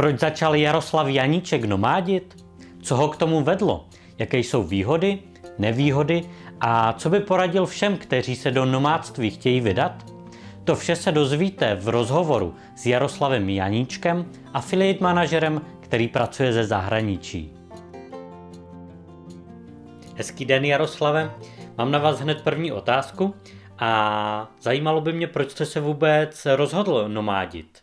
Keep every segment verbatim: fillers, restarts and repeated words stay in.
Proč začal Jaroslav Janíček nomádit? Co ho k tomu vedlo? Jaké jsou výhody, nevýhody a co by poradil všem, kteří se do nomádství chtějí vydat? To vše se dozvíte v rozhovoru s Jaroslavem Janíčkem, affiliate manažerem, který pracuje ze zahraničí. Hezký den, Jaroslave. Mám na vás hned první otázku a zajímalo by mě, proč jste se vůbec rozhodl nomádit.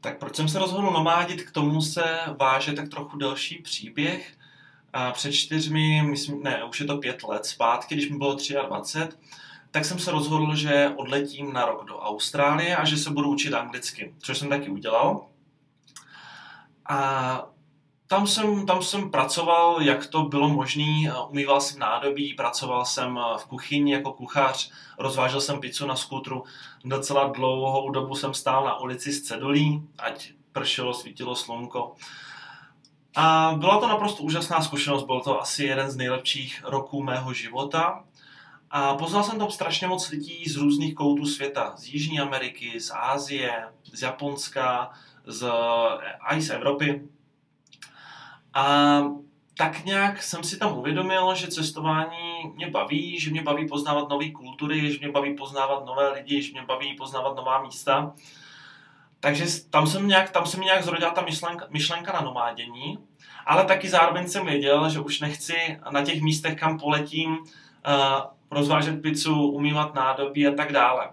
Tak proč jsem se rozhodl nomádit, k tomu se váže tak trochu delší příběh. Před čtyřmi, myslím, ne, už je to pět let zpátky, když mi bylo dvacet tři, tak jsem se rozhodl, že odletím na rok do Austrálie a že se budu učit anglicky, což jsem taky udělal. A tam jsem, tam jsem pracoval, jak to bylo možné, umýval jsem nádobí, pracoval jsem v kuchyni jako kuchař, rozvážel jsem pizzu na skutru, docela dlouhou dobu jsem stál na ulici s cedulí, ať pršelo, svítilo slunko. A byla to naprosto úžasná zkušenost, byl to asi jeden z nejlepších roků mého života. A poznal jsem tam strašně moc lidí z různých koutů světa, z Jižní Ameriky, z Asie, z Japonska, z, i z Evropy. A tak nějak jsem si tam uvědomil, že cestování mě baví, že mě baví poznávat nové kultury, že mě baví poznávat nové lidi, že mě baví poznávat nová místa. Takže tam se mi nějak, tam se mi nějak zrodila ta myšlenka, myšlenka na nomádění, ale taky zároveň jsem věděl, že už nechci na těch místech, kam poletím, rozvážet pizzu, umývat nádobí a tak dále.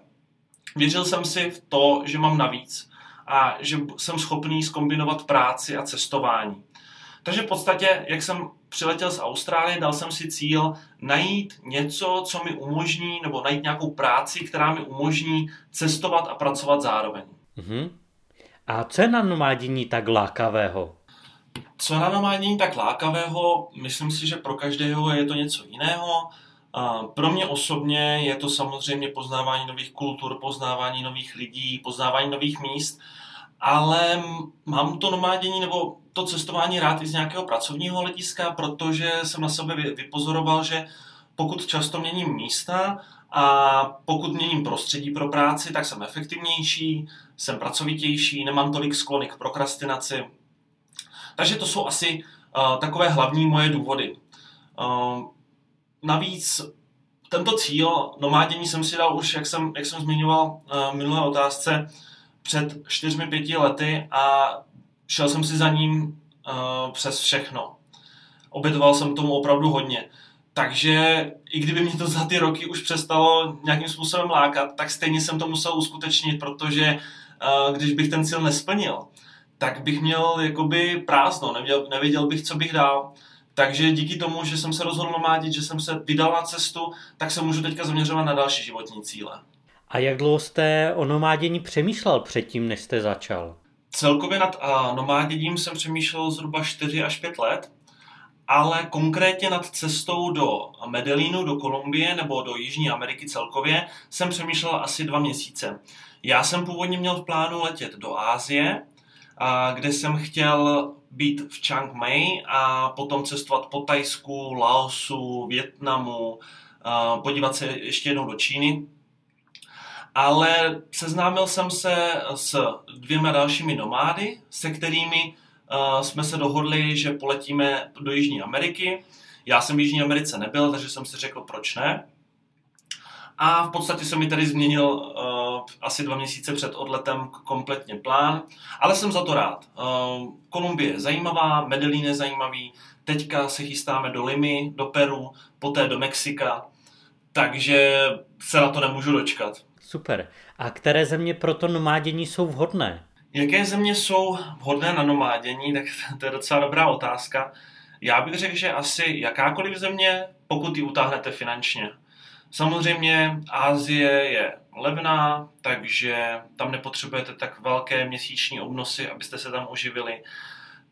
Věřil jsem si v to, že mám navíc a že jsem schopný zkombinovat práci a cestování. Takže v podstatě, jak jsem přiletěl z Austrálie, dal jsem si cíl najít něco, co mi umožní, nebo najít nějakou práci, která mi umožní cestovat a pracovat zároveň. Mm-hmm. A co je na nomádění tak lákavého? Co je na nomádění tak lákavého? Myslím si, že pro každého je to něco jiného. Pro mě osobně je to samozřejmě poznávání nových kultur, poznávání nových lidí, poznávání nových míst, ale mám to nomádění nebo to cestování rád i z nějakého pracovního hlediska, protože jsem na sobě vypozoroval, že pokud často měním místa a pokud měním prostředí pro práci, tak jsem efektivnější, jsem pracovitější, nemám tolik sklony k prokrastinaci. Takže to jsou asi uh, takové hlavní moje důvody. Uh, navíc tento cíl nomádění jsem si dal už, jak jsem, jak jsem zmiňoval uh, v minulé otázce, před čtyřmi, pěti lety a šel jsem si za ním uh, přes všechno. Obětoval jsem tomu opravdu hodně. Takže i kdyby mě to za ty roky už přestalo nějakým způsobem lákat, tak stejně jsem to musel uskutečnit, protože uh, když bych ten cíl nesplnil, tak bych měl jakoby prázdno, nevěděl, nevěděl bych, co bych dal. Takže díky tomu, že jsem se rozhodl nomádit, že jsem se vydal na cestu, tak se můžu teďka zaměřovat na další životní cíle. A jak dlouho jste o nomádění přemýšlel předtím, než jste začal? Celkově nad uh, nomáděním jsem přemýšlel zhruba čtyři až pět let, ale konkrétně nad cestou do Medellínu, do Kolumbie nebo do Jižní Ameriky celkově jsem přemýšlel asi dva měsíce. Já jsem původně měl v plánu letět do Asie, uh, kde jsem chtěl být v Chiang Mai a potom cestovat po Thajsku, Laosu, Vietnamu, uh, podívat se ještě jednou do Číny. Ale seznámil jsem se s dvěma dalšími nomády, se kterými uh, jsme se dohodli, že poletíme do Jižní Ameriky. Já jsem v Jižní Americe nebyl, takže jsem si řekl, proč ne. A v podstatě se mi tady změnil uh, asi dva měsíce před odletem kompletně plán, ale jsem za to rád. Uh, Kolumbie je zajímavá, Medellín je zajímavý, teďka se chystáme do Limy, do Peru, poté do Mexika, takže se na to nemůžu dočkat. Super. A které země pro to nomádění jsou vhodné? Jaké země jsou vhodné na nomádění, tak to je docela dobrá otázka. Já bych řekl, že asi jakákoliv země, pokud ji utáhnete finančně. Samozřejmě Asie je levná, takže tam nepotřebujete tak velké měsíční obnosy, abyste se tam uživili.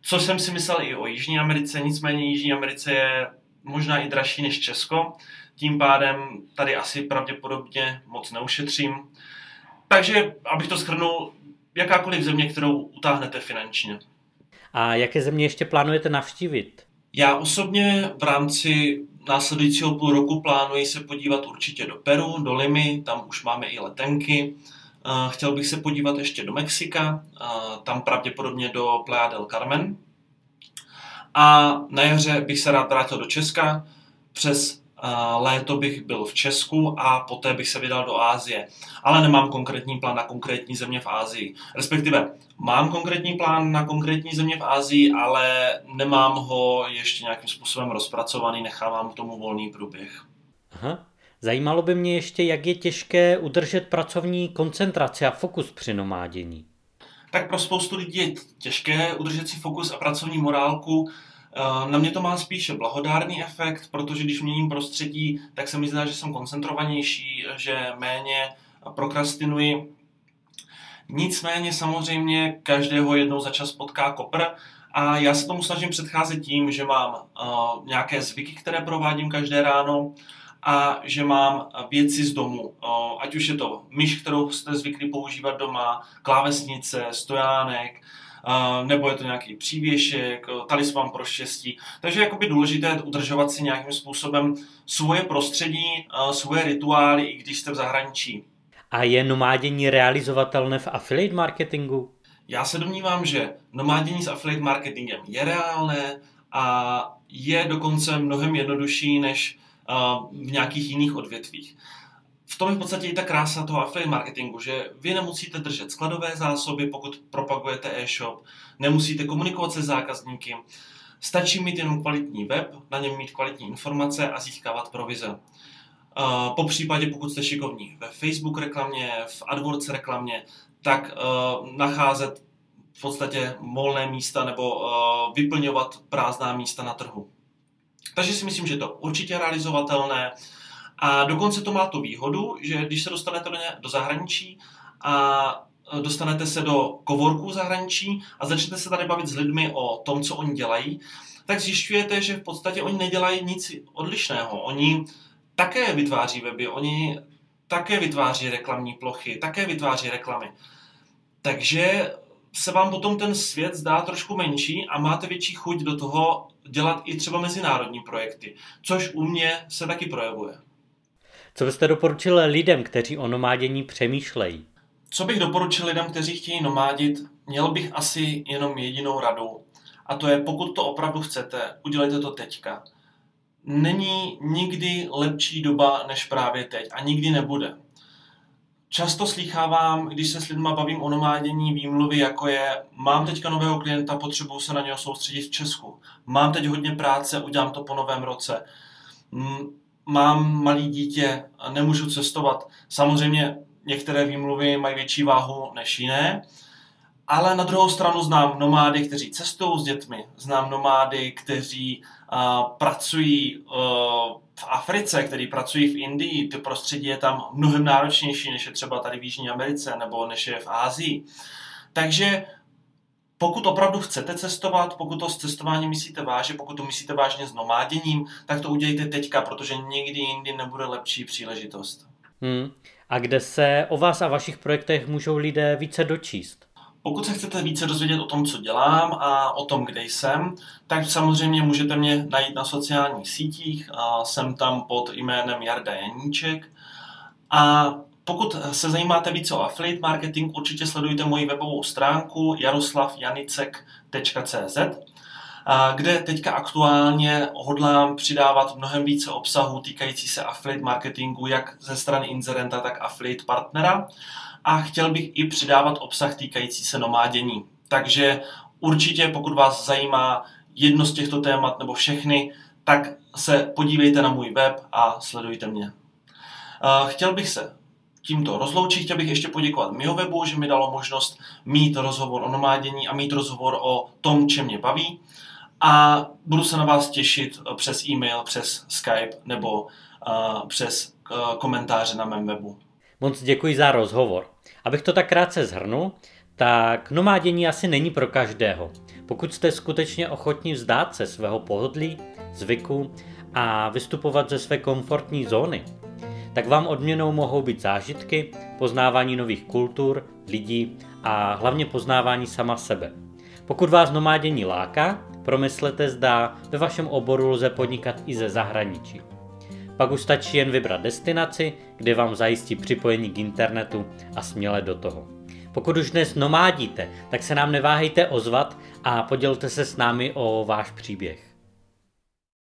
Co jsem si myslel i o Jižní Americe, nicméně Jižní Americe je možná i dražší než Česko. Tím pádem tady asi pravděpodobně moc neušetřím. Takže, abych to shrnul, jakákoliv země, kterou utáhnete finančně. A jaké země ještě plánujete navštívit? Já osobně v rámci následujícího půl roku plánuji se podívat určitě do Peru, do Limy, tam už máme i letenky. Chtěl bych se podívat ještě do Mexika, tam pravděpodobně do Playa del Carmen. A na jaře bych se rád vrátil do Česka, přes léto bych byl v Česku a poté bych se vydal do Asie. Ale nemám konkrétní plán na konkrétní země v Asii. Respektive mám konkrétní plán na konkrétní země v Asii, ale nemám ho ještě nějakým způsobem rozpracovaný, nechávám k tomu volný průběh. Aha. Zajímalo by mě ještě, jak je těžké udržet pracovní koncentraci a fokus při nomádění. Tak pro spoustu lidí je těžké udržet si fokus a pracovní morálku. Na mě to má spíše blahodárný efekt, protože když měním prostředí, tak se mi zdá, že jsem koncentrovanější, že méně prokrastinuji. Nicméně samozřejmě každého jednou za čas potká kopr a já se tomu snažím předcházet tím, že mám nějaké zvyky, které provádím každé ráno, a že mám věci z domu, ať už je to myš, kterou jste zvyklí používat doma, klávesnice, stojánek, nebo je to nějaký přívěšek, talisman pro štěstí. Takže jakoby důležité udržovat si nějakým způsobem svoje prostředí, svoje rituály, i když jste v zahraničí. A je nomádění realizovatelné v affiliate marketingu? Já se domnívám, že nomádění s affiliate marketingem je reálné a je dokonce mnohem jednodušší než v nějakých jiných odvětvích. V tom je v podstatě i ta krása toho affiliate marketingu, že vy nemusíte držet skladové zásoby, pokud propagujete e-shop, nemusíte komunikovat se zákazníky, stačí mít jenom kvalitní web, na něm mít kvalitní informace a získávat provize. Po případě, pokud jste šikovní ve Facebook reklamě, v AdWords reklamě, tak nacházet v podstatě volné místa nebo vyplňovat prázdná místa na trhu. Takže si myslím, že je to určitě realizovatelné a dokonce to má tu výhodu, že když se dostanete do zahraničí a dostanete se do coworku zahraničí a začnete se tady bavit s lidmi o tom, co oni dělají, tak zjišťujete, že v podstatě oni nedělají nic odlišného. Oni také vytváří weby, oni také vytváří reklamní plochy, také vytváří reklamy. Takže se vám potom ten svět zdá trošku menší a máte větší chuť do toho dělat i třeba mezinárodní projekty, což u mě se taky projevuje. Co byste doporučil lidem, kteří o nomádění přemýšlejí? Co bych doporučil lidem, kteří chtějí nomádit, měl bych asi jenom jedinou radu. A to je, pokud to opravdu chcete, udělejte to teďka. Není nikdy lepší doba než právě teď a nikdy nebude. Často slýchávám, když se s lidma bavím o nomádění, výmluvy, jako je mám teďka nového klienta, potřebuju se na něho soustředit v Česku. Mám teď hodně práce, udělám to po novém roce. Mám malé dítě, nemůžu cestovat. Samozřejmě některé výmluvy mají větší váhu než jiné, ale na druhou stranu znám nomády, kteří cestují s dětmi, znám nomády, kteří uh, pracují uh, v Africe, kteří pracují v Indii, to prostředí je tam mnohem náročnější, než je třeba tady v Jižní Americe nebo než je v Asii. Takže pokud opravdu chcete cestovat, pokud to s cestováním myslíte vážně, pokud to myslíte vážně s nomáděním, tak to udělejte teďka, protože nikdy jindy nebude lepší příležitost. Hmm. A kde se o vás a vašich projektech můžou lidé více dočíst? Pokud se chcete více dozvědět o tom, co dělám a o tom, kde jsem, tak samozřejmě můžete mě najít na sociálních sítích. Jsem tam pod jménem Jarda Janíček. A pokud se zajímáte více o affiliate marketing, určitě sledujte moji webovou stránku jaroslav janicek tečka cé zet, kde teďka aktuálně hodlám přidávat mnohem více obsahu týkající se affiliate marketingu, jak ze strany inzerenta, tak affiliate partnera. A chtěl bych i přidávat obsah týkající se nomádění. Takže určitě, pokud vás zajímá jedno z těchto témat nebo všechny, tak se podívejte na můj web a sledujte mě. Chtěl bych se tímto rozloučit, chtěl bych ještě poděkovat mýho webu, že mi dalo možnost mít rozhovor o nomádění a mít rozhovor o tom, čem mě baví. A budu se na vás těšit přes e-mail, přes Skype nebo přes komentáře na mém webu. Moc děkuji za rozhovor. Abych to tak krátce shrnul, tak nomádění asi není pro každého. Pokud jste skutečně ochotní vzdát se svého pohodlí, zvyků a vystupovat ze své komfortní zóny, tak vám odměnou mohou být zážitky, poznávání nových kultur, lidí a hlavně poznávání sama sebe. Pokud vás nomádění láká, promyslete, zda ve vašem oboru lze podnikat i ze zahraničí. Pak už stačí jen vybrat destinaci, kde vám zajistí připojení k internetu a směle do toho. Pokud už dnes nomádíte, tak se nám neváhejte ozvat a podělte se s námi o váš příběh.